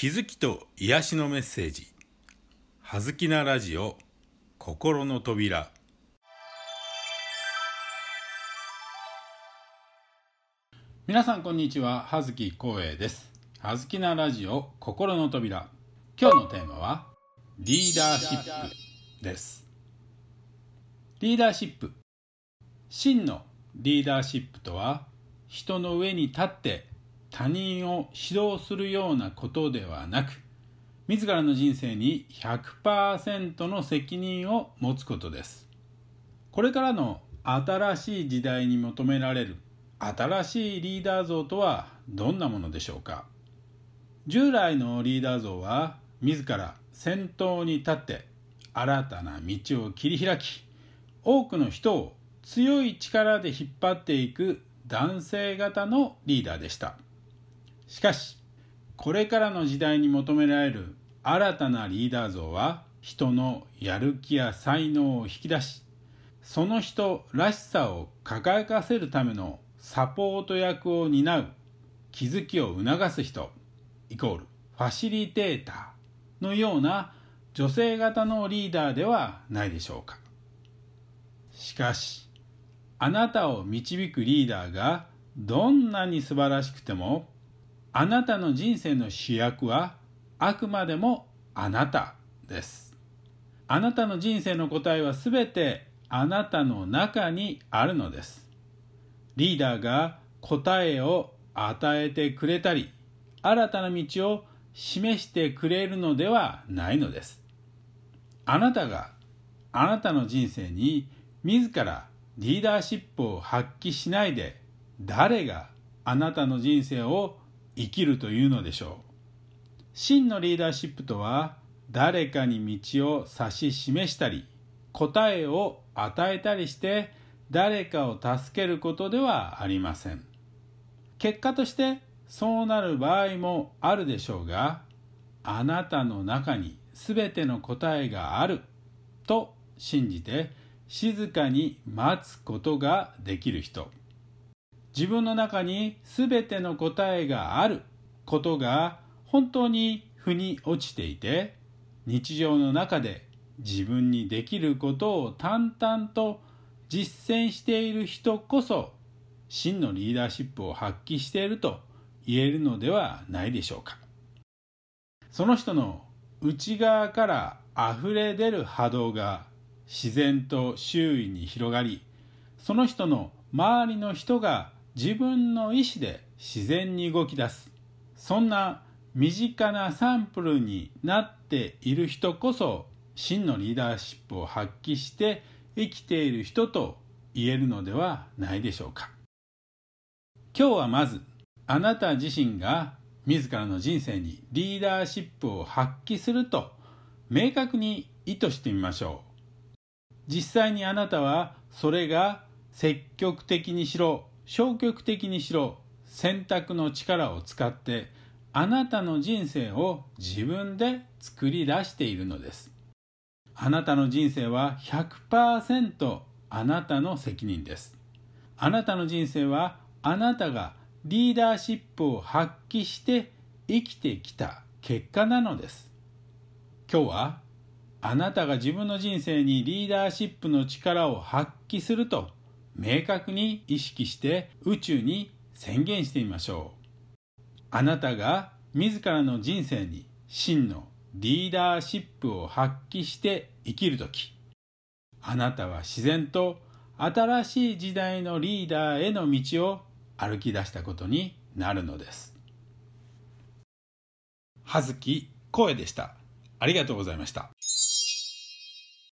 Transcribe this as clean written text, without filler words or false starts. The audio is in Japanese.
気づきと癒しのメッセージ、はずきなラジオ心の扉。皆さんこんにちは、はずきこうえいです。はずきなラジオ心の扉、今日のテーマはリーダーシップです。リーダーシップ、真のリーダーシップとは、人の上に立って他人を指導するようなことではなく、自らの人生に 100% の責任を持つことです。これからの新しい時代に求められる新しいリーダー像とはどんなものでしょうか。従来のリーダー像は、自ら先頭に立って新たな道を切り開き、多くの人を強い力で引っ張っていく男性型のリーダーでした。しかし、これからの時代に求められる新たなリーダー像は、人のやる気や才能を引き出し、その人らしさを輝かせるためのサポート役を担う、気づきを促す人、イコールファシリテーターのような女性型のリーダーではないでしょうか。しかし、あなたを導くリーダーがどんなに素晴らしくても、あなたの人生の主役はあくまでもあなたです。あなたの人生の答えはすべてあなたの中にあるのです。リーダーが答えを与えてくれたり、新たな道を示してくれるのではないのです。あなたがあなたの人生に自らリーダーシップを発揮しないで、誰があなたの人生を生きるというのでしょう。真のリーダーシップとは、誰かに道を指し示したり、答えを与えたりして誰かを助けることではありません。結果としてそうなる場合もあるでしょうが、あなたの中に全ての答えがあると信じて静かに待つことができる人。自分の中に全ての答えがあることが本当に腑に落ちていて、日常の中で自分にできることを淡々と実践している人こそ、真のリーダーシップを発揮していると言えるのではないでしょうか。その人の内側からあふれ出る波動が自然と周囲に広がり、その人の周りの人が自分の意思で自然に動き出す、そんな身近なサンプルになっている人こそ、真のリーダーシップを発揮して生きている人と言えるのではないでしょうか。今日はまず、あなた自身が自らの人生にリーダーシップを発揮すると明確に意図してみましょう。実際にあなたはそれが積極的にしろ消極的にしろ、選択の力を使ってあなたの人生を自分で作り出しているのです。あなたの人生は 100% あなたの責任です。あなたの人生はあなたがリーダーシップを発揮して生きてきた結果なのです。今日はあなたが自分の人生にリーダーシップの力を発揮すると明確に意識して宇宙に宣言してみましょう。あなたが自らの人生に真のリーダーシップを発揮して生きるとき、あなたは自然と新しい時代のリーダーへの道を歩き出したことになるのです。はずきこうえいでした。ありがとうございました。